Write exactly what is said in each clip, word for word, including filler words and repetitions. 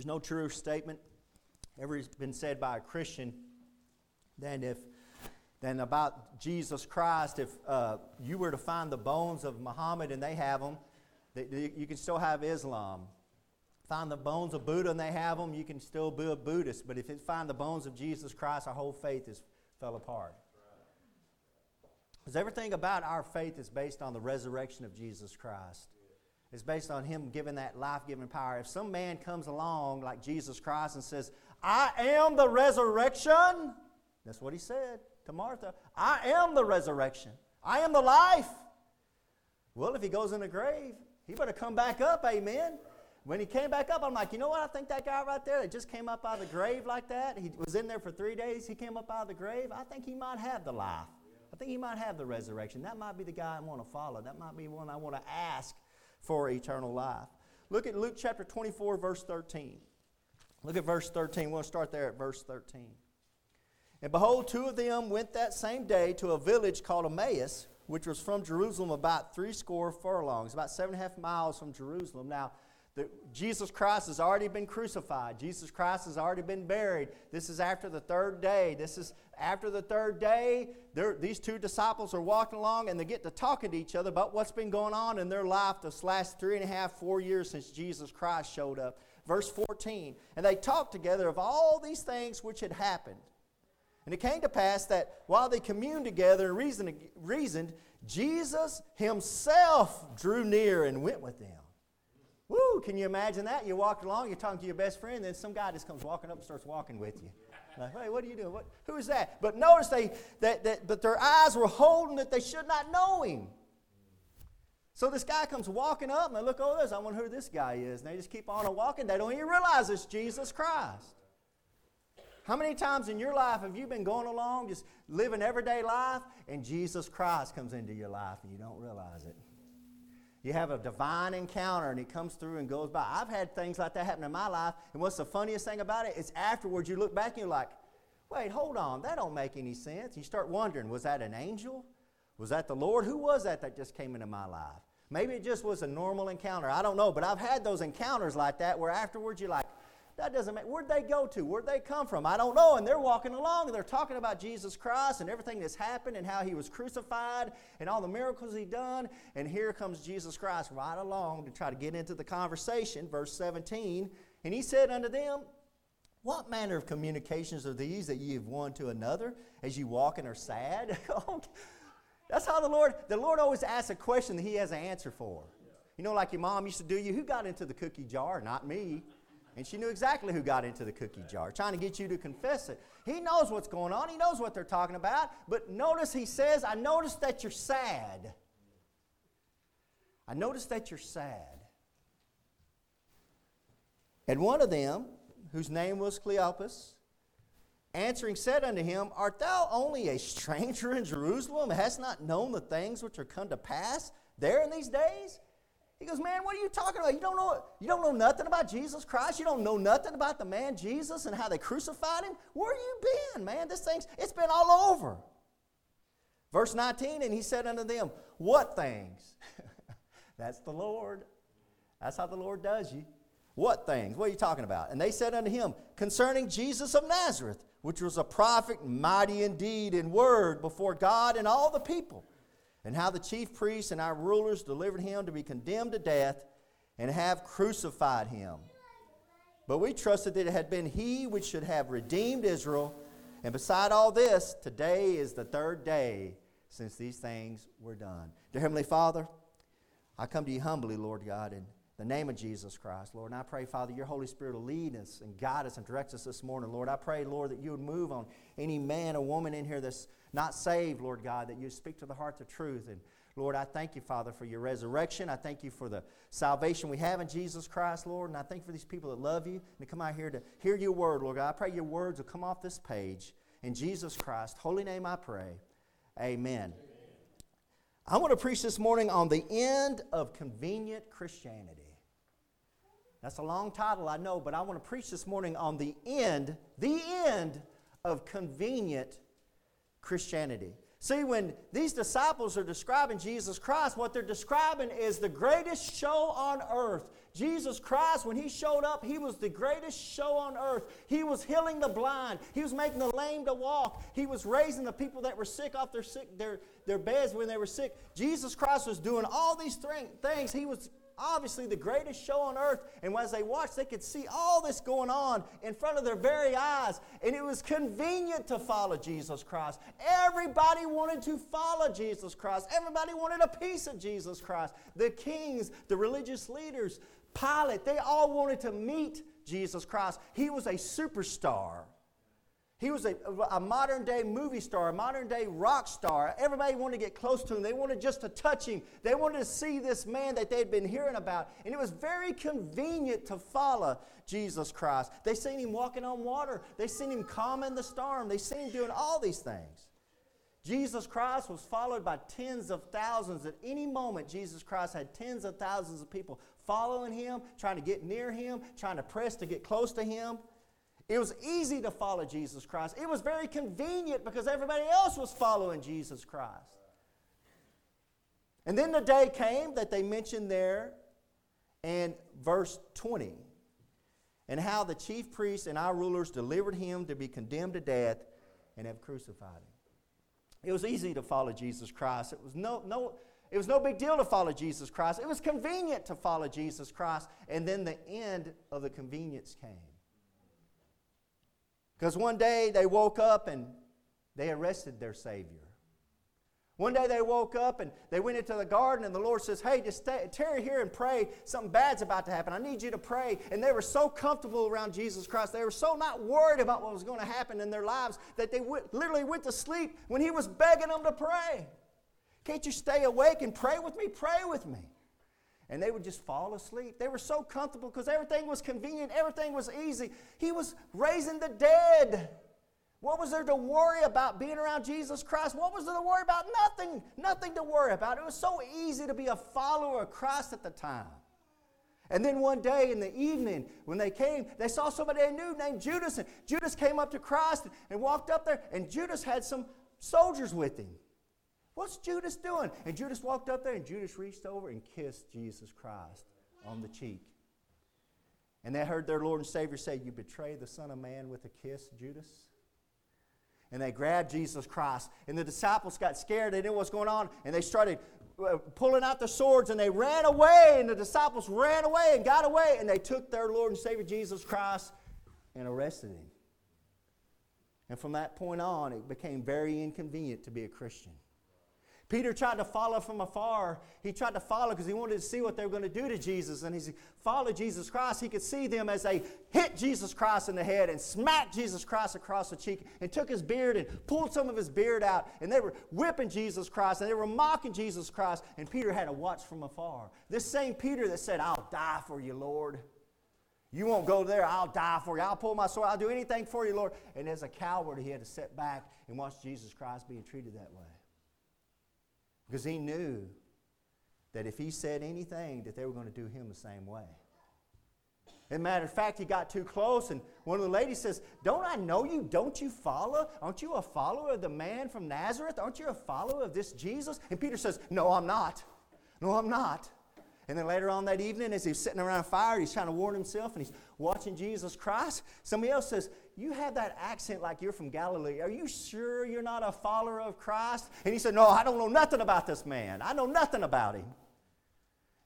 There's no truer statement ever been said by a Christian than if than about Jesus Christ. If uh, you were to find the bones of Muhammad and they have them, they, you can still have Islam. Find the bones of Buddha and they have them, you can still be a Buddhist. But if you find the bones of Jesus Christ, our whole faith is fell apart. Because everything about our faith is based on the resurrection of Jesus Christ. It's based on Him giving that life-giving power. If some man comes along like Jesus Christ and says, I am the resurrection. That's what He said to Martha. I am the resurrection. I am the life. Well, if he goes in the grave, he better come back up, amen. When he came back up, I'm like, you know what? I think that guy right there that just came up out of the grave like that, he was in there for three days, he came up out of the grave, I think he might have the life. I think he might have the resurrection. That might be the guy I want to follow. That might be one I want to ask for eternal life. Look at Luke chapter twenty-four, verse thirteen. Look at verse thirteen. We'll start there at verse thirteen. And behold, two of them went that same day to a village called Emmaus, which was from Jerusalem about threescore furlongs, about seven and a half miles from Jerusalem. Now, the, Jesus Christ has already been crucified. Jesus Christ has already been buried. This is after the third day. This is after the third day. These two disciples are walking along, and they get to talking to each other about what's been going on in their life this last three and a half, four years since Jesus Christ showed up. Verse fourteen, and they talked together of all these things which had happened. And it came to pass that while they communed together and reasoned, reasoned, Jesus Himself drew near and went with them. Woo, can you imagine that? You walk along, you're talking to your best friend, then some guy just comes walking up and starts walking with you. Like, hey, what are you doing? What, who is that? But notice they that, that but their eyes were holding that they should not know Him. So this guy comes walking up, and they look, oh, this, I wonder who this guy is. And they just keep on walking. They don't even realize it's Jesus Christ. How many times in your life have you been going along, just living everyday life, and Jesus Christ comes into your life and you don't realize it? You have a divine encounter and He comes through and goes by. I've had things like that happen in my life, and what's the funniest thing about it? It's afterwards you look back and you're like, wait, hold on, that don't make any sense. You start wondering, was that an angel? Was that the Lord? Who was that that just came into my life? Maybe it just was a normal encounter. I don't know, but I've had those encounters like that where afterwards you're like, that doesn't matter. Where'd they go to? Where'd they come from? I don't know. And they're walking along and they're talking about Jesus Christ and everything that's happened and how He was crucified and all the miracles He done. And here comes Jesus Christ right along to try to get into the conversation. Verse seventeen, and He said unto them, what manner of communications are these that ye have one to another as ye walk and are sad? That's how the Lord, the Lord always asks a question that He has an answer for. You know, like your mom used to do you, who got into the cookie jar? Not me. And she knew exactly who got into the cookie jar, trying to get you to confess it. He knows what's going on. He knows what they're talking about. But notice He says, I notice that you're sad. I notice that you're sad. And one of them, whose name was Cleopas, answering said unto Him, art thou only a stranger in Jerusalem? Hast not known the things which are come to pass there in these days? He goes, man, what are you talking about? You don't know, you don't know nothing about Jesus Christ? You don't know nothing about the man Jesus and how they crucified Him? Where have you been, man? This thing's, it's been all over. Verse nineteen, and He said unto them, what things? That's the Lord. That's how the Lord does you. What things? What are you talking about? And they said unto Him, concerning Jesus of Nazareth, which was a prophet, mighty in deed and word before God and all the people. And how the chief priests and our rulers delivered Him to be condemned to death and have crucified Him. But we trusted that it had been He which should have redeemed Israel. And beside all this, today is the third day since these things were done. Dear Heavenly Father, I come to You humbly, Lord God, in the name of Jesus Christ, Lord. And I pray, Father, Your Holy Spirit will lead us and guide us and direct us this morning, Lord. I pray, Lord, that You would move on any man or woman in here that's not saved, Lord God, that You speak to the heart the truth. And Lord, I thank You, Father, for Your resurrection. I thank You for the salvation we have in Jesus Christ, Lord. And I thank You for these people that love You and to come out here to hear Your word, Lord God. I pray Your words will come off this page. In Jesus Christ's holy name I pray. Amen. Amen. I want to preach this morning on the end of convenient Christianity. That's a long title, I know, but I want to preach this morning on the end, the end of convenient Christianity. Christianity. See, when these disciples are describing Jesus Christ, what they're describing is the greatest show on earth. Jesus Christ, when he showed up, he was the greatest show on earth. He was healing the blind. He was making the lame to walk. He was raising the people that were sick off their sick their, their beds when they were sick. Jesus Christ was doing all these th- things. He was obviously the greatest show on earth. And as they watched, they could see all this going on in front of their very eyes. And it was convenient to follow Jesus Christ. Everybody wanted to follow Jesus Christ. Everybody wanted a piece of Jesus Christ. The kings, the religious leaders, Pilate, they all wanted to meet Jesus Christ. He was a superstar. He was a, a modern-day movie star, a modern-day rock star. Everybody wanted to get close to him. They wanted just to touch him. They wanted to see this man that they had been hearing about. And it was very convenient to follow Jesus Christ. They seen him walking on water. They seen him calming the storm. They seen him doing all these things. Jesus Christ was followed by tens of thousands. At any moment, Jesus Christ had tens of thousands of people following him, trying to get near him, trying to press to get close to him. It was easy to follow Jesus Christ. It was very convenient because everybody else was following Jesus Christ. And then the day came that they mentioned there in verse twenty, and how the chief priests and our rulers delivered him to be condemned to death and have crucified him. It was easy to follow Jesus Christ. It was no, no, it was no big deal to follow Jesus Christ. It was convenient to follow Jesus Christ. And then the end of the convenience came. Because one day they woke up and they arrested their Savior. One day they woke up and they went into the garden, and the Lord says, hey, just stay, tarry here and pray. Something bad's about to happen. I need you to pray. And they were so comfortable around Jesus Christ. They were so not worried about what was going to happen in their lives that they w- literally went to sleep when he was begging them to pray. Can't you stay awake and pray with me? Pray with me. And they would just fall asleep. They were so comfortable because everything was convenient. Everything was easy. He was raising the dead. What was there to worry about being around Jesus Christ? What was there to worry about? Nothing. Nothing to worry about. It was so easy to be a follower of Christ at the time. And then one day in the evening, when they came, they saw somebody they knew named Judas. And Judas came up to Christ and walked up there. And Judas had some soldiers with him. What's Judas doing? And Judas walked up there, and Judas reached over and kissed Jesus Christ on the cheek. And they heard their Lord and Savior say, you betray the Son of Man with a kiss, Judas. And they grabbed Jesus Christ. And the disciples got scared. They didn't know what's going on. And they started pulling out their swords, and they ran away. And the disciples ran away and got away. And they took their Lord and Savior Jesus Christ and arrested him. And from that point on, it became very inconvenient to be a Christian. Peter tried to follow from afar. He tried to follow because he wanted to see what they were going to do to Jesus. And as he followed Jesus Christ, he could see them as they hit Jesus Christ in the head and smacked Jesus Christ across the cheek and took his beard and pulled some of his beard out. And they were whipping Jesus Christ, and they were mocking Jesus Christ. And Peter had to watch from afar. This same Peter that said, I'll die for you, Lord. You won't go there. I'll die for you. I'll pull my sword. I'll do anything for you, Lord. And as a coward, he had to sit back and watch Jesus Christ being treated that way. Because he knew that if he said anything, that they were going to do him the same way. As a matter of fact, he got too close, and one of the ladies says, don't I know you? Don't you follow? Aren't you a follower of the man from Nazareth? Aren't you a follower of this Jesus? And Peter says, no, I'm not. No, I'm not. And then later on that evening, as he's sitting around a fire, he's trying to warm himself, and he's watching Jesus Christ. Somebody else says, you have that accent like you're from Galilee. Are you sure you're not a follower of Christ? And he said, no, I don't know nothing about this man. I know nothing about him.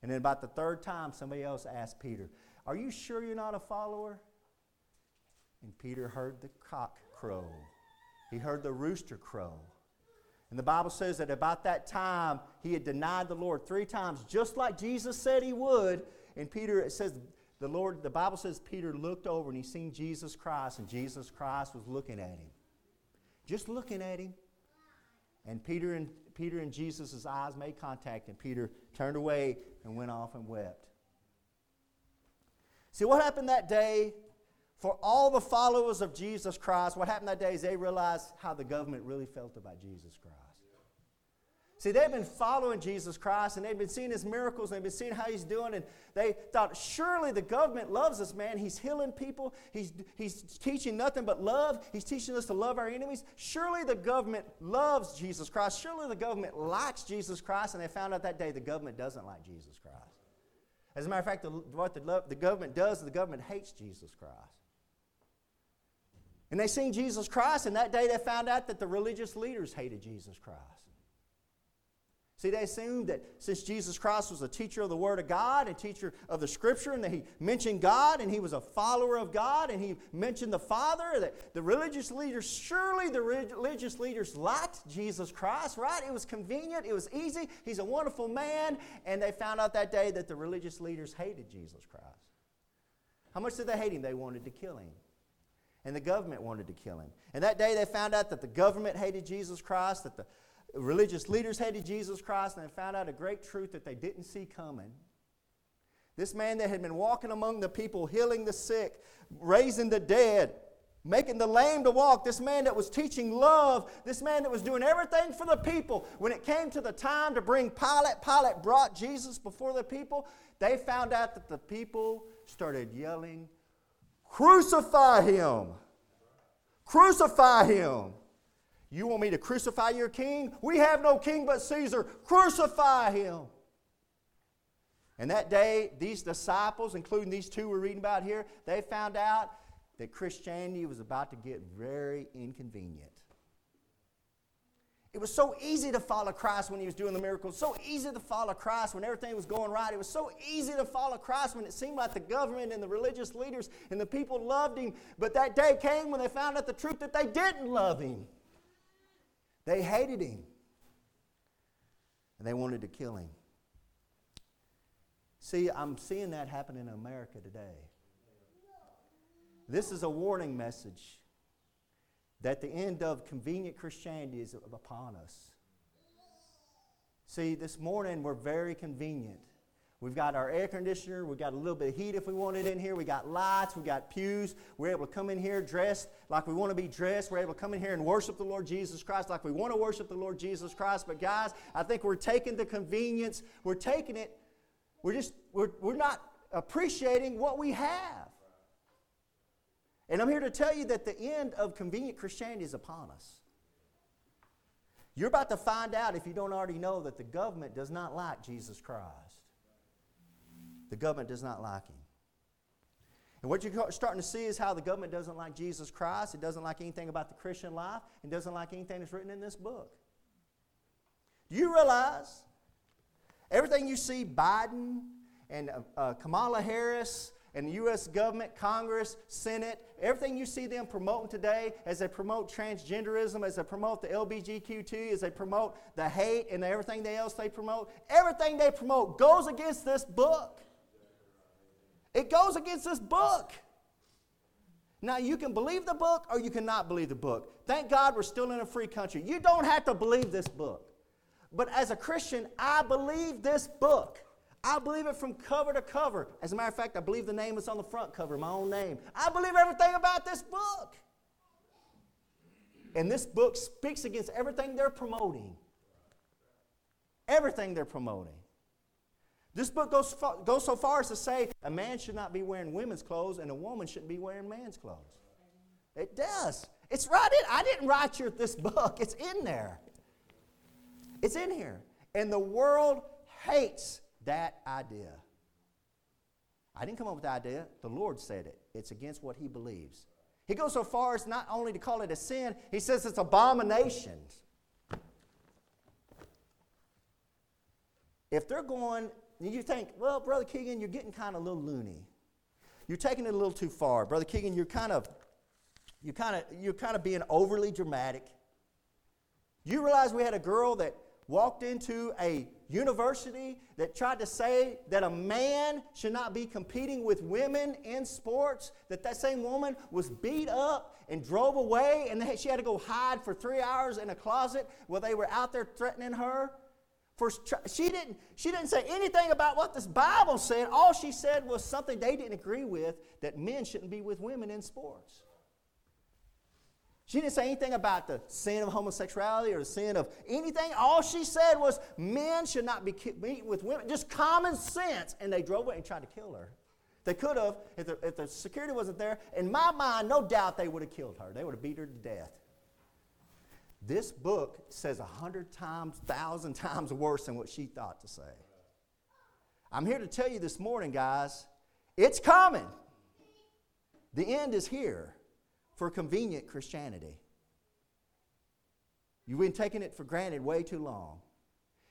And then about the third time, somebody else asked Peter, are you sure you're not a follower? And Peter heard the cock crow. He heard the rooster crow. And the Bible says that about that time, he had denied the Lord three times, just like Jesus said he would. And Peter, it says, the Lord, the Bible says Peter looked over and he seen Jesus Christ, and Jesus Christ was looking at him. Just looking at him. And Peter and Peter and Jesus' eyes made contact, and Peter turned away and went off and wept. See, what happened that day for all the followers of Jesus Christ, what happened that day is they realized how the government really felt about Jesus Christ. See, they've been following Jesus Christ, and they've been seeing his miracles, and they've been seeing how he's doing, and they thought, surely the government loves us, man. He's healing people. He's, he's teaching nothing but love. He's teaching us to love our enemies. Surely the government loves Jesus Christ. Surely the government likes Jesus Christ, and they found out that day the government doesn't like Jesus Christ. As a matter of fact, the, what the, love, the government does, the government hates Jesus Christ. And they seen Jesus Christ, and that day they found out that the religious leaders hated Jesus Christ. See, they assumed that since Jesus Christ was a teacher of the Word of God and teacher of the Scripture, and that he mentioned God and he was a follower of God and he mentioned the Father, that the religious leaders, surely the religious leaders liked Jesus Christ, right? It was convenient. It was easy. He's a wonderful man. And they found out that day that the religious leaders hated Jesus Christ. How much did they hate him? They wanted to kill him. And the government wanted to kill him. And that day they found out that the government hated Jesus Christ, that the religious leaders hated Jesus Christ, and they found out a great truth that they didn't see coming. This man that had been walking among the people, healing the sick, raising the dead, making the lame to walk, this man that was teaching love, this man that was doing everything for the people, when it came to the time to bring Pilate, Pilate brought Jesus before the people. They found out that the people started yelling, "Crucify him! Crucify him! You want me to crucify your king? We have no king but Caesar. Crucify him." And that day, these disciples, including these two we're reading about here, they found out that Christianity was about to get very inconvenient. It was so easy to follow Christ when he was doing the miracles. So easy to follow Christ when everything was going right. It was so easy to follow Christ when it seemed like the government and the religious leaders and the people loved him. But that day came when they found out the truth that they didn't love him. They hated him, and they wanted to kill him. See, I'm seeing that happen in America today. This is a warning message that the end of convenient Christianity is upon us. See, this morning we're very convenient. We've got our air conditioner. We've got a little bit of heat if we want it in here. We got lights. We got pews. We're able to come in here dressed like we want to be dressed. We're able to come in here and worship the Lord Jesus Christ like we want to worship the Lord Jesus Christ. But guys, I think we're taking the convenience. We're taking it. We're just we're we're not appreciating what we have. And I'm here to tell you that the end of convenient Christianity is upon us. You're about to find out, if you don't already know, that the government does not like Jesus Christ. The government does not like him. And what you're starting to see is how the government doesn't like Jesus Christ. It doesn't like anything about the Christian life. It doesn't like anything that's written in this book. Do you realize everything you see Biden and uh, uh, Kamala Harris and the U S government, Congress, Senate, everything you see them promoting today as they promote transgenderism, as they promote the L G B T Q T, as they promote the hate and everything else they promote, everything they promote goes against this book. It goes against this book. Now, you can believe the book or you cannot believe the book. Thank God we're still in a free country. You don't have to believe this book. But as a Christian, I believe this book. I believe it from cover to cover. As a matter of fact, I believe the name is on the front cover, my own name. I believe everything about this book. And this book speaks against everything they're promoting. Everything they're promoting. This book goes, far, goes so far as to say a man should not be wearing women's clothes and a woman shouldn't be wearing man's clothes. It does. It's right in. I didn't write your, this book. It's in there. It's in here. And the world hates that idea. I didn't come up with the idea. The Lord said it. It's against what he believes. He goes so far as not only to call it a sin, he says it's abominations. If they're going... You think, well, Brother Keegan, you're getting kind of a little loony. You're taking it a little too far. Brother Keegan, you're kind of, you're kind of, you're kind of being overly dramatic. You realize we had a girl that walked into a university that tried to say that a man should not be competing with women in sports, that that same woman was beat up and drove away, and she had to go hide for three hours in a closet while they were out there threatening her. For she didn't, she didn't say anything about what this Bible said. All she said was something they didn't agree with, that men shouldn't be with women in sports. She didn't say anything about the sin of homosexuality or the sin of anything. All she said was men should not be meeting with women. Just common sense. And they drove away and tried to kill her. They could have, if the, if the security wasn't there. In my mind, no doubt they would have killed her. They would have beat her to death. This book says a hundred times, thousand times worse than what she thought to say. I'm here to tell you this morning, guys, it's coming. The end is here for convenient Christianity. You've been taking it for granted way too long.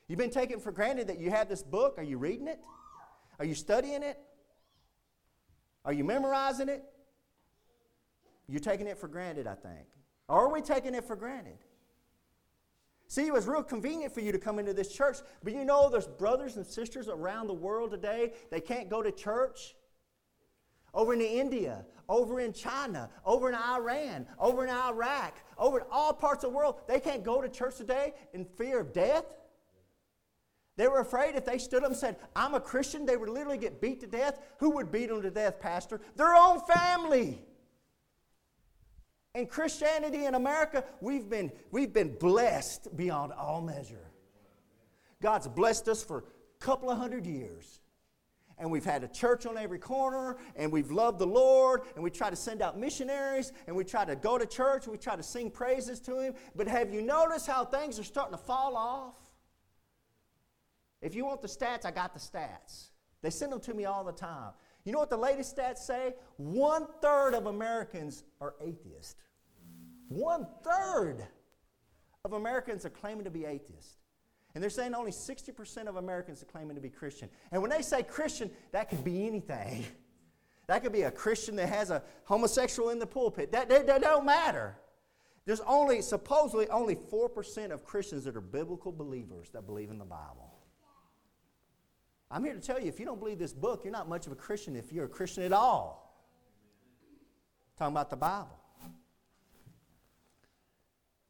You've been taking for granted that you have this book. Are you reading it? Are you studying it? Are you memorizing it? You're taking it for granted, I think. Or are we taking it for granted? See, it was real convenient for you to come into this church, but you know there's brothers and sisters around the world today. They can't go to church. Over in India, over in China, over in Iran, over in Iraq, over in all parts of the world, they can't go to church today in fear of death. They were afraid if they stood up and said, I'm a Christian, they would literally get beat to death. Who would beat them to death, Pastor? Their own family. In Christianity in America, we've been, we've been blessed beyond all measure. God's blessed us for a couple of hundred years. And we've had a church on every corner, and we've loved the Lord, and we try to send out missionaries, and we try to go to church, and we try to sing praises to Him. But have you noticed how things are starting to fall off? If you want the stats, I got the stats. They send them to me all the time. You know what the latest stats say? One-third of Americans are atheists. One-third of Americans are claiming to be atheists. And they're saying only sixty percent of Americans are claiming to be Christian. And when they say Christian, that could be anything. That could be a Christian that has a homosexual in the pulpit. That, that, that don't matter. There's only, supposedly, only four percent of Christians that are biblical believers that believe in the Bible. I'm here to tell you, if you don't believe this book, you're not much of a Christian if you're a Christian at all. I'm talking about the Bible.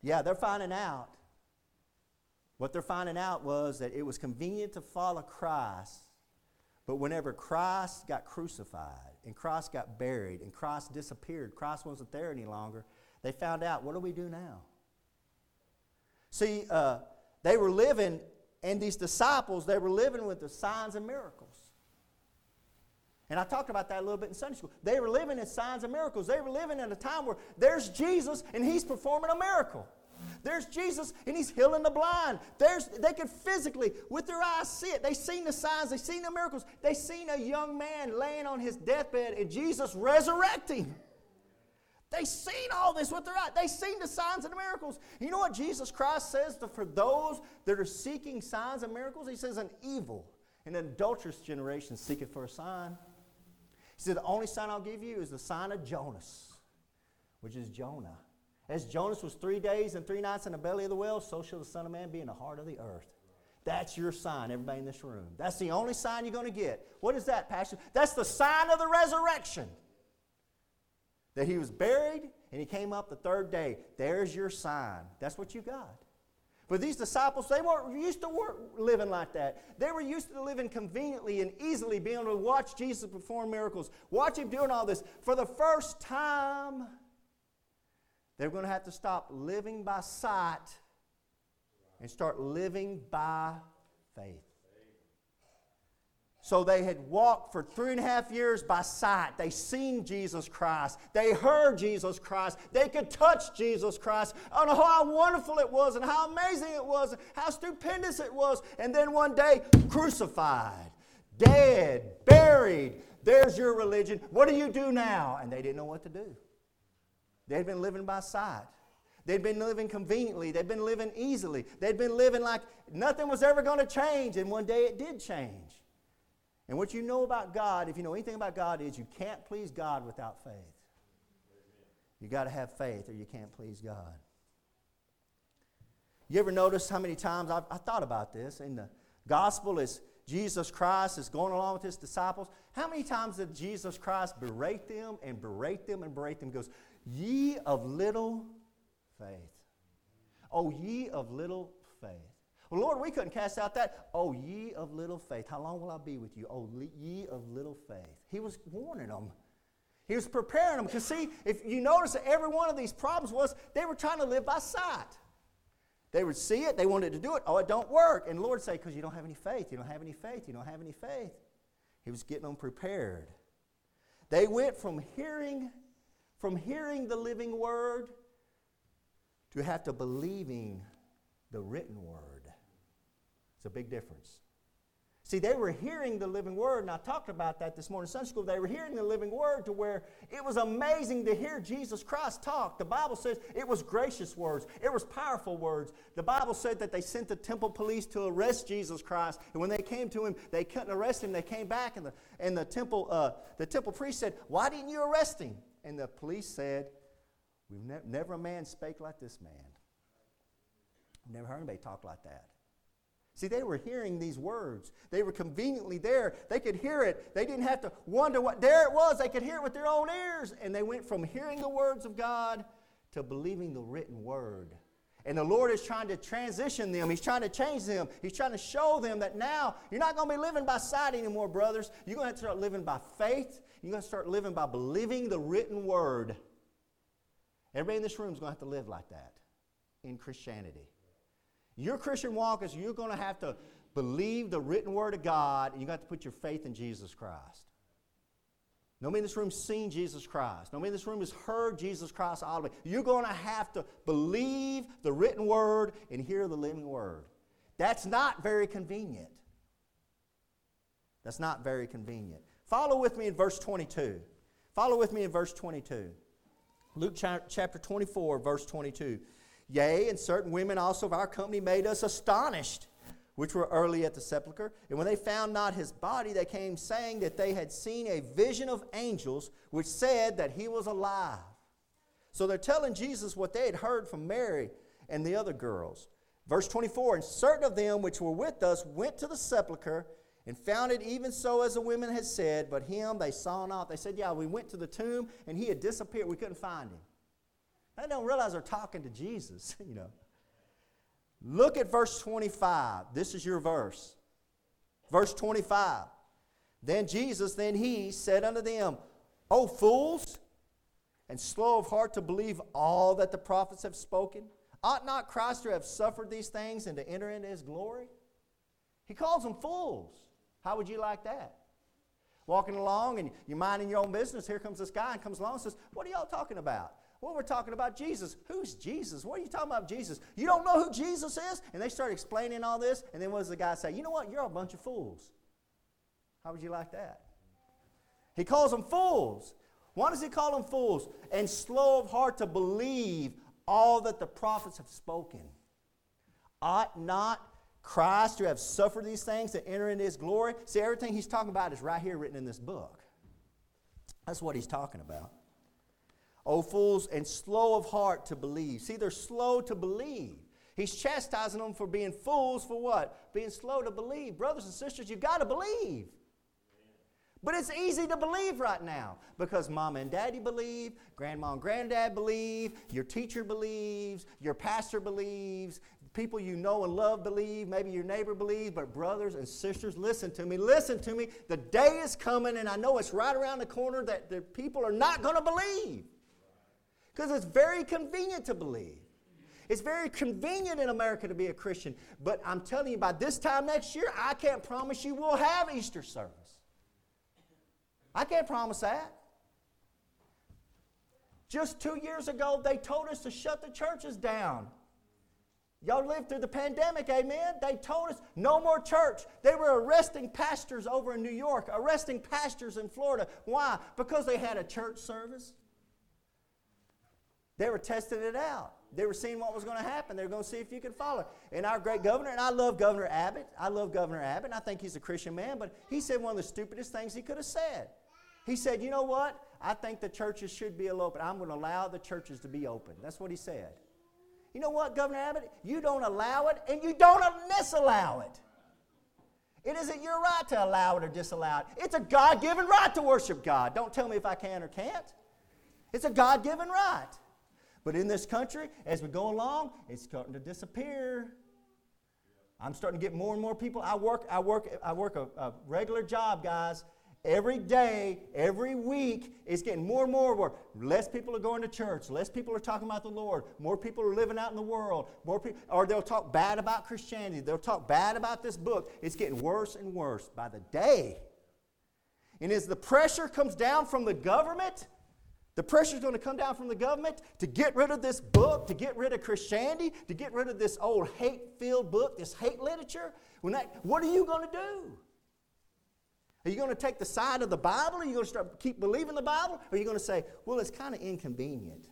Yeah, they're finding out. What they're finding out was that it was convenient to follow Christ, but whenever Christ got crucified and Christ got buried and Christ disappeared, Christ wasn't there any longer, they found out, what do we do now? See, uh, they were living, and these disciples, they were living with the signs and miracles. And I talked about that a little bit in Sunday school. They were living in signs and miracles. They were living in a time where there's Jesus and He's performing a miracle. There's Jesus and He's healing the blind. There's, they could physically, with their eyes, see it. They seen the signs. They seen the miracles. They seen a young man laying on his deathbed and Jesus resurrecting. They seen all this with their eyes. They seen the signs and the miracles. You know what Jesus Christ says to, for those that are seeking signs and miracles? He says an evil and an adulterous generation seeketh for a sign. He said the only sign I'll give you is the sign of Jonas, which is Jonah. As Jonas was three days and three nights in the belly of the whale, so shall the Son of Man be in the heart of the earth. That's your sign, everybody in this room. That's the only sign you're going to get. What is that, Pastor? That's the sign of the resurrection. That He was buried and He came up the third day. There's your sign. That's what you got. But these disciples, they weren't used to work, living like that. They were used to living conveniently and easily, being able to watch Jesus perform miracles, watch Him doing all this. For the first time, they're going to have to stop living by sight and start living by faith. So they had walked for three and a half years by sight. They seen Jesus Christ. They heard Jesus Christ. They could touch Jesus Christ. Oh, how wonderful it was and how amazing it was, how stupendous it was. And then one day, crucified, dead, buried. There's your religion. What do you do now? And they didn't know what to do. They'd been living by sight. They'd been living conveniently. They'd been living easily. They'd been living like nothing was ever going to change. And one day it did change. And what you know about God, if you know anything about God, is you can't please God without faith. You got to have faith or you can't please God. You ever notice how many times I've, I thought about this? In the gospel, is Jesus Christ is going along with His disciples. How many times did Jesus Christ berate them and berate them and berate them? He goes, ye of little faith. Oh, ye of little faith. Well, Lord, we couldn't cast out that. Oh, ye of little faith. How long will I be with you? Oh, ye of little faith. He was warning them. He was preparing them. Because see, if you notice that every one of these problems was they were trying to live by sight. They would see it. They wanted to do it. Oh, it don't work. And the Lord would say, because you don't have any faith. You don't have any faith. You don't have any faith. He was getting them prepared. They went from hearing, from hearing the living word to have to believing the written word. It's a big difference. See, they were hearing the living word, and I talked about that this morning in Sunday school. They were hearing the living word to where it was amazing to hear Jesus Christ talk. The Bible says it was gracious words. It was powerful words. The Bible said that they sent the temple police to arrest Jesus Christ, and when they came to him, they couldn't arrest him. They came back, and the and the temple uh, the temple priest said, "Why didn't you arrest him?" And the police said, "We've ne- never a man spake like this man. I've never heard anybody talk like that." See, they were hearing these words. They were conveniently there. They could hear it. They didn't have to wonder what. There it was. They could hear it with their own ears. And they went from hearing the words of God to believing the written word. And the Lord is trying to transition them. He's trying to change them. He's trying to show them that now you're not going to be living by sight anymore, brothers. You're going to have to start living by faith. You're going to start living by believing the written word. Everybody in this room is going to have to live like that in Christianity. Your Christian walk is you're going to have to believe the written word of God, and you've got to put your faith in Jesus Christ. Nobody in this room has seen Jesus Christ. Nobody in this room has heard Jesus Christ audibly. You're going to have to believe the written word and hear the living word. That's not very convenient. That's not very convenient. Follow with me in verse twenty-two. Follow with me in verse twenty-two. Luke chapter twenty-four, verse twenty-two. Yea, and certain women also of our company made us astonished, which were early at the sepulchre. And when they found not his body, they came saying that they had seen a vision of angels, which said that he was alive. So they're telling Jesus what they had heard from Mary and the other girls. Verse twenty-four, and certain of them which were with us went to the sepulchre and found it even so as the women had said, but him they saw not. They said, yeah, we went to the tomb, and he had disappeared. We couldn't find him. They don't realize they're talking to Jesus, you know. Look at verse twenty-five. This is your verse. Verse twenty-five. Then Jesus, then he said unto them, O fools, and slow of heart to believe all that the prophets have spoken. Ought not Christ to have suffered these things and to enter into his glory? He calls them fools. How would you like that? Walking along and you're minding your own business. Here comes this guy and comes along and says, what are y'all talking about? Well, we're talking about Jesus. Who's Jesus? What are you talking about, Jesus? You don't know who Jesus is? And they start explaining all this, and then what does the guy say? You know what? You're a bunch of fools. How would you like that? He calls them fools. Why does he call them fools? And slow of heart to believe all that the prophets have spoken. Ought not Christ to have suffered these things to enter into his glory? See, everything he's talking about is right here written in this book. That's what he's talking about. O fools, and slow of heart to believe. See, they're slow to believe. He's chastising them for being fools for what? Being slow to believe. Brothers and sisters, you've got to believe. But it's easy to believe right now because mom and daddy believe, grandma and granddad believe, your teacher believes, your pastor believes, people you know and love believe, maybe your neighbor believes. But brothers and sisters, listen to me, listen to me. The day is coming, and I know it's right around the corner, that the people are not going to believe. Because it's very convenient to believe. It's very convenient in America to be a Christian. But I'm telling you, by this time next year, I can't promise you we'll have Easter service. I can't promise that. Just two years ago, they told us to shut the churches down. Y'all lived through the pandemic, amen? They told us no more church. They were arresting pastors over in New York, arresting pastors in Florida. Why? Because they had a church service. They were testing it out. They were seeing what was going to happen. They were going to see if you could follow it. And our great governor, and I love Governor Abbott. I love Governor Abbott, and I think he's a Christian man, but he said one of the stupidest things he could have said. He said, you know what? I think the churches should be open. I'm going to allow the churches to be open. That's what he said. You know what, Governor Abbott? You don't allow it, and you don't disallow it. It isn't your right to allow it or disallow it. It's a God-given right to worship God. Don't tell me if I can or can't. It's a God-given right. But in this country, as we go along, it's starting to disappear. I'm starting to get more and more people. I work, I work, I work a, a regular job, guys, Every day, every week, it's getting more and more work. Less people are going to church. Less people are talking about the Lord. More people are living out in the world. More people, or they'll talk bad about Christianity. They'll talk bad about this book. It's getting worse and worse by the day. And as the pressure comes down from the government, the pressure's going to come down from the government to get rid of this book, to get rid of Christianity, to get rid of this old hate-filled book, this hate literature. When that, what are you going to do? Are you going to take the side of the Bible? Are you going to start keep believing the Bible? Or are you going to say, well, it's kind of inconvenient.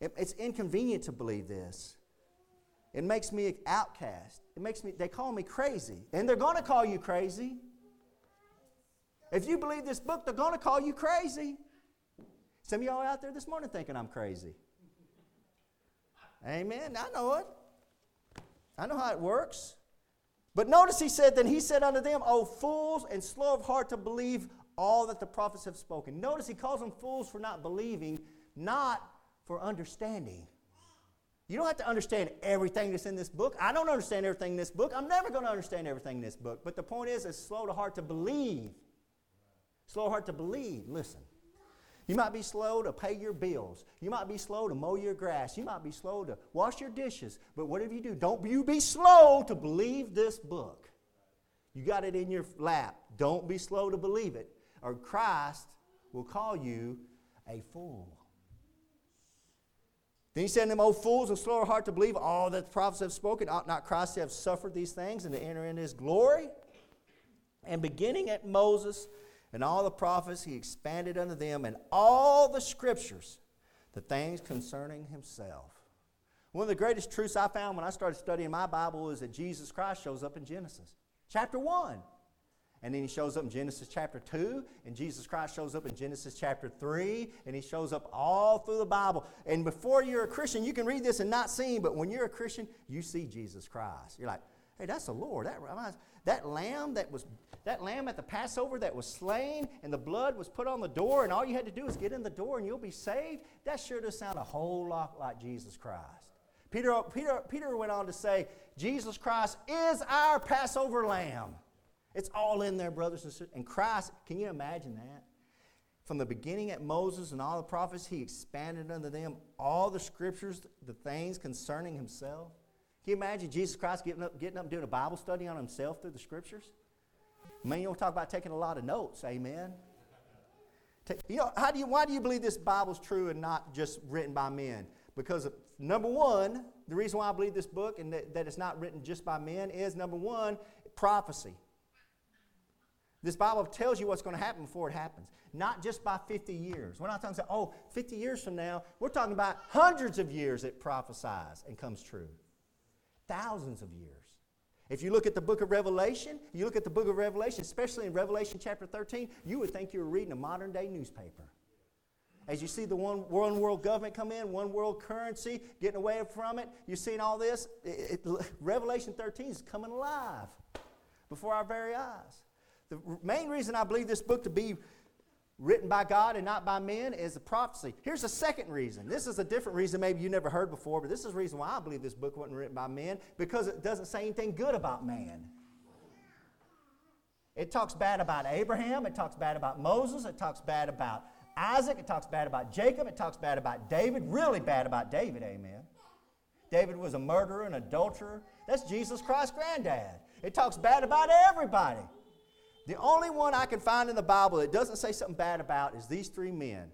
It, it's inconvenient to believe this. It makes me an outcast. It makes me, they call me crazy. And they're going to call you crazy. If you believe this book, they're going to call you crazy. Some of y'all out there this morning thinking I'm crazy. Amen. I know it. I know how it works. But notice he said, then he said unto them, O fools, and slow of heart to believe all that the prophets have spoken. Notice he calls them fools for not believing, not for understanding. You don't have to understand everything that's in this book. I don't understand everything in this book. I'm never going to understand everything in this book. But the point is, it's slow to heart to believe. Slow heart to believe. Listen. You might be slow to pay your bills. You might be slow to mow your grass. You might be slow to wash your dishes. But whatever you do, don't you be slow to believe this book. You got it in your lap. Don't be slow to believe it, or Christ will call you a fool. Then he said to them, O fools, and slow of heart to believe all that the prophets have spoken. Ought not Christ to have suffered these things and to enter into his glory? And beginning at Moses and all the prophets, he expanded unto them in all the scriptures the things concerning himself. One of the greatest truths I found when I started studying my Bible is that Jesus Christ shows up in Genesis chapter one. And then he shows up in Genesis chapter two. And Jesus Christ shows up in Genesis chapter three. And he shows up all through the Bible. And before you're a Christian, you can read this and not see him. But when you're a Christian, you see Jesus Christ. You're like, hey, that's the Lord. That reminds that lamb that was that lamb at the Passover that was slain, and the blood was put on the door, and all you had to do is get in the door and you'll be saved. That sure does sound a whole lot like Jesus Christ. Peter, Peter, Peter went on to say, Jesus Christ is our Passover lamb. It's all in there, brothers and sisters. And Christ, can you imagine that? From the beginning at Moses and all the prophets, he expanded unto them all the scriptures, the things concerning himself. Can you imagine Jesus Christ getting up, getting up and doing a Bible study on himself through the Scriptures? Man, you don't talk about taking a lot of notes, amen? Take, you know, how do you, why do you believe this Bible's true and not just written by men? Because, of, number one, the reason why I believe this book and that, that it's not written just by men is, number one, prophecy. This Bible tells you what's going to happen before it happens. Not just by fifty years. We're not talking about, oh, fifty years from now. We're talking about hundreds of years it prophesies and comes true. Thousands of years. If you look at the book of Revelation, you look at the book of Revelation, especially in Revelation chapter thirteen, you would think you were reading a modern day newspaper. As you see the one, one world government come in, one world currency, getting away from it, you're seeing all this. It, it, Revelation thirteen is coming alive before our very eyes. The main reason I believe this book to be written by God and not by men is the prophecy. Here's a second reason. This is a different reason maybe you never heard before, but this is the reason why I believe this book wasn't written by men, because it doesn't say anything good about man. It talks bad about Abraham. It talks bad about Moses. It talks bad about Isaac. It talks bad about Jacob. It talks bad about David. Really bad about David, amen. David was a murderer and adulterer. That's Jesus Christ's granddad. It talks bad about everybody. The only one I can find in the Bible that doesn't say something bad about is these three men.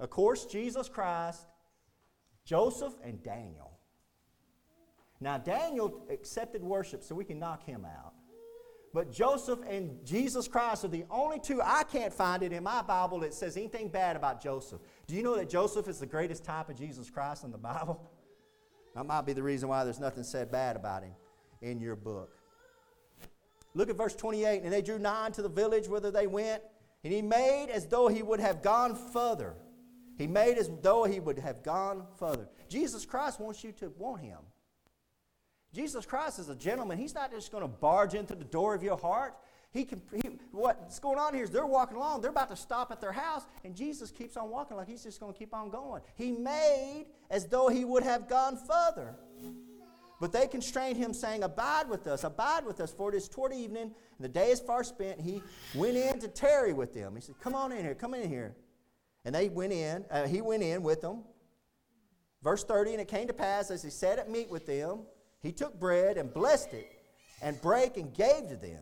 Of course, Jesus Christ, Joseph, and Daniel. Now, Daniel accepted worship, so we can knock him out. But Joseph and Jesus Christ are the only two I can't find it in my Bible that says anything bad about Joseph. Do you know that Joseph is the greatest type of Jesus Christ in the Bible? That might be the reason why there's nothing said bad about him in your book. Look at verse twenty-eight. And they drew nigh to the village whither they went, and he made as though he would have gone further. He made as though he would have gone further. Jesus Christ wants you to want him. Jesus Christ is a gentleman. He's not just going to barge into the door of your heart. He can. He, what's going on here is they're walking along. They're about to stop at their house, and Jesus keeps on walking like he's just going to keep on going. He made as though he would have gone further. But they constrained him, saying, Abide with us, abide with us, for it is toward evening, and the day is far spent. He went in to tarry with them. He said, Come on in here, come in here. And they went in, uh, he went in with them. Verse thirty, and it came to pass, as he sat at meat with them, he took bread and blessed it, and brake and gave to them.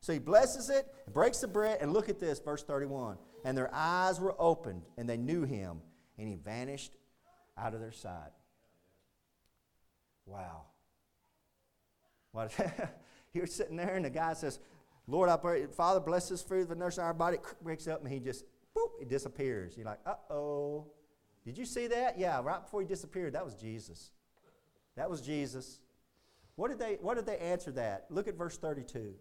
So he blesses it, breaks the bread, and look at this, verse thirty-one. And their eyes were opened, and they knew him, and he vanished out of their sight. Wow. Well, you're sitting there, and the guy says, Lord, I pray, Father, bless this food, the nurse, our body, it breaks up, and he just, boop, it disappears. You're like, uh-oh. Did you see that? Yeah, right before he disappeared, that was Jesus. That was Jesus. What did they, what did they answer that? Look at verse thirty-two.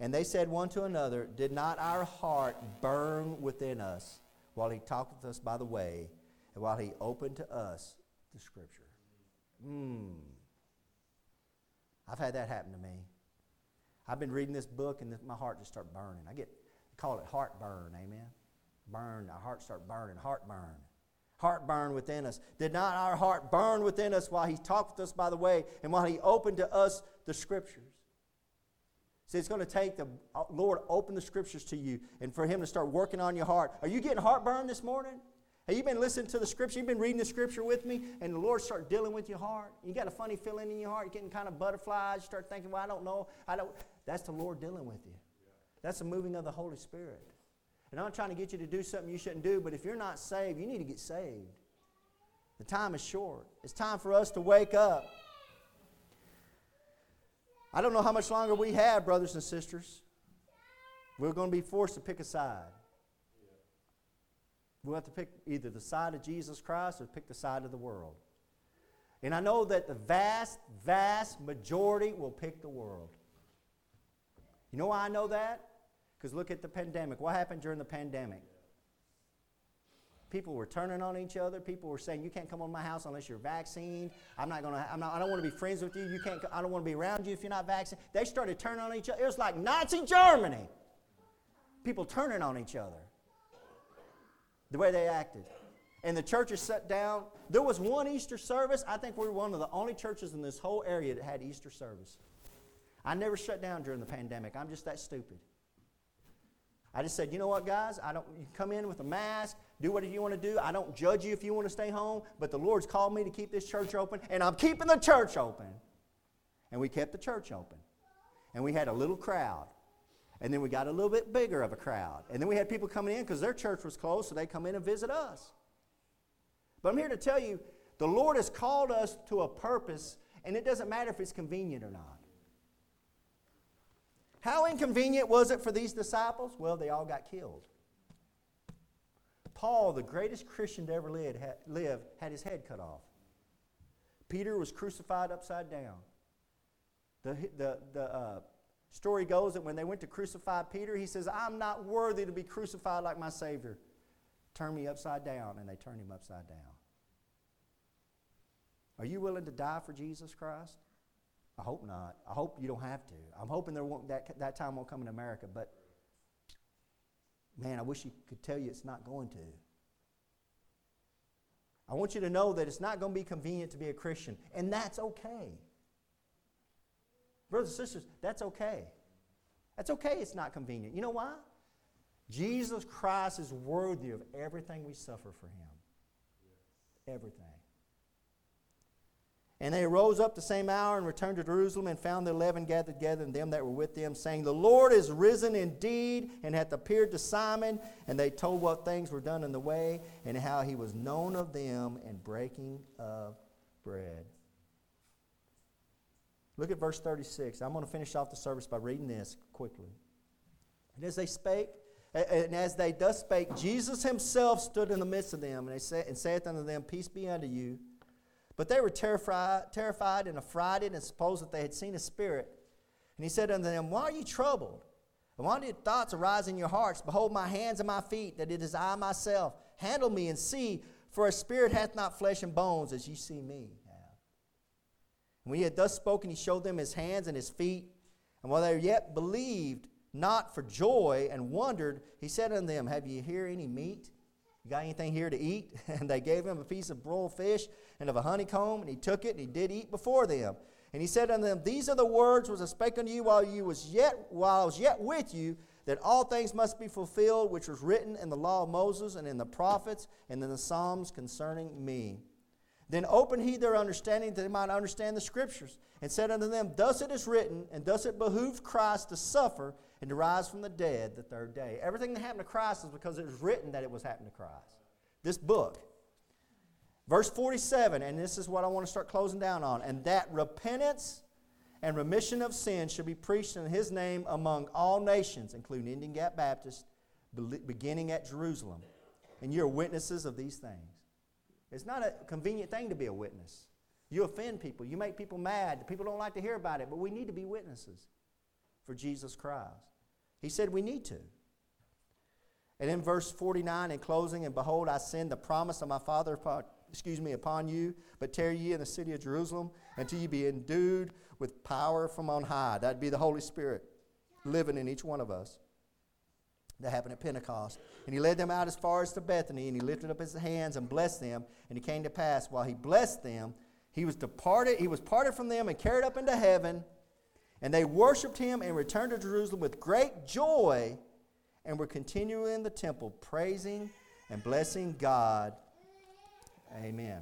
And they said one to another, Did not our heart burn within us while he talked with us by the way, and while he opened to us the Scripture? Mm. I've had that happen to me. I've been reading this book, and my heart just starts burning. I get call it heartburn, amen? Burn, our hearts start burning, heartburn. Heartburn within us. Did not our heart burn within us while he talked with us by the way, and while he opened to us the Scriptures? See, it's going to take the Lord open the Scriptures to you and for him to start working on your heart. Are you getting heartburn this morning? Have you been listening to the Scripture? You've been reading the Scripture with me, and the Lord starts dealing with your heart. You got a funny feeling in your heart, you're getting kind of butterflies. You start thinking, well, I don't know. I don't. That's the Lord dealing with you. That's the moving of the Holy Spirit. And I'm not trying to get you to do something you shouldn't do, but if you're not saved, you need to get saved. The time is short. It's time for us to wake up. I don't know how much longer we have, brothers and sisters. We're going to be forced to pick a side. We'll have to pick either the side of Jesus Christ or pick the side of the world. And I know that the vast, vast majority will pick the world. You know why I know that? Because look at the pandemic. What happened during the pandemic? People were turning on each other. People were saying, "You can't come on my house unless you're vaccinated. I'm not gonna. I'm not. I don't want to be friends with you. You can't. I don't want to be around you if you're not vaccinated." They started turning on each other. It was like Nazi Germany. People turning on each other. The way they acted, and the churches shut down. There was one Easter service. I think we were one of the only churches in this whole area that had Easter service. I never shut down during the pandemic. I'm just that stupid. I just said, you know what, guys? I don't. You come in with a mask. Do whatever you want to do. I don't judge you if you want to stay home, but the Lord's called me to keep this church open, and I'm keeping the church open. And we kept the church open. And we had a little crowd. And then we got a little bit bigger of a crowd. And then we had people coming in because their church was closed, so they come in and visit us. But I'm here to tell you, the Lord has called us to a purpose, and it doesn't matter if it's convenient or not. How inconvenient was it for these disciples? Well, they all got killed. Paul, the greatest Christian to ever live, had his head cut off. Peter was crucified upside down. The, the, the uh, story goes that when they went to crucify Peter, he says, I'm not worthy to be crucified like my Savior. Turn me upside down, and they turned him upside down. Are you willing to die for Jesus Christ? I hope not. I hope you don't have to. I'm hoping there won't, that, that time won't come in America, but man, I wish you could tell you it's not going to. I want you to know that it's not going to be convenient to be a Christian, and that's okay. Brothers and sisters, that's okay. That's okay it's not convenient. You know why? Jesus Christ is worthy of everything we suffer for him. Everything. And they rose up the same hour and returned to Jerusalem and found the eleven gathered together and them that were with them, saying, The Lord is risen indeed and hath appeared to Simon. And they told what things were done in the way and how he was known of them in breaking of bread. Look at verse thirty-six. I'm going to finish off the service by reading this quickly. And as they spake, and as they thus spake, Jesus himself stood in the midst of them, and they said, and saith unto them, Peace be unto you. But they were terrified, terrified and affrighted, and supposed that they had seen a spirit. And he said unto them, Why are you troubled? And why did thoughts arise in your hearts? Behold my hands and my feet, that it is I myself. Handle me and see, for a spirit hath not flesh and bones, as ye see me. And when he had thus spoken, he showed them his hands and his feet. And while they yet believed not for joy and wondered, he said unto them, Have ye here any meat? You got anything here to eat? And they gave him a piece of broiled fish and of a honeycomb, and he took it, and he did eat before them. And he said unto them, These are the words which I spake unto you while you was yet while I was yet with you, that all things must be fulfilled, which was written in the law of Moses, and in the prophets, and in the Psalms concerning me. Then opened he their understanding, that they might understand the Scriptures, and said unto them, Thus it is written, and thus it behooved Christ to suffer and to rise from the dead the third day. Everything that happened to Christ is because it was written that it was happening to Christ. This book. Verse forty-seven, and this is what I want to start closing down on. And that repentance and remission of sins shall be preached in His name among all nations, including Indian Gap Baptist, beginning at Jerusalem. And you're witnesses of these things. It's not a convenient thing to be a witness. You offend people. You make people mad. People don't like to hear about it, but we need to be witnesses for Jesus Christ. He said we need to. And in verse forty-nine, in closing, and behold, I send the promise of my Father upon, excuse me, upon you, but tarry ye in the city of Jerusalem until you be endued with power from on high. That'd be the Holy Spirit living in each one of us. That happened at Pentecost. And he led them out as far as to Bethany, and he lifted up his hands and blessed them. And it came to pass, while he blessed them, he was departed, he was parted from them and carried up into heaven. And they worshipped him and returned to Jerusalem with great joy, and were continually in the temple, praising and blessing God. Amen.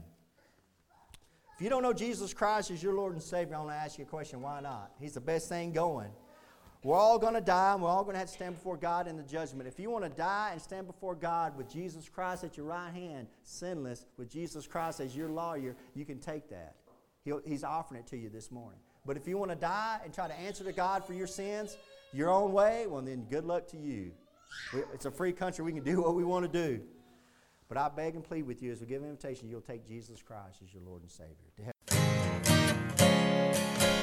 If you don't know Jesus Christ as your Lord and Savior, I want to ask you a question. Why not? He's the best thing going. We're all going to die, and we're all going to have to stand before God in the judgment. If you want to die and stand before God with Jesus Christ at your right hand, sinless, with Jesus Christ as your lawyer, you can take that. He'll, he's offering it to you this morning. But if you want to die and try to answer to God for your sins your own way, well, then good luck to you. It's a free country. We can do what we want to do. But I beg and plead with you, as we give an invitation, you'll take Jesus Christ as your Lord and Savior.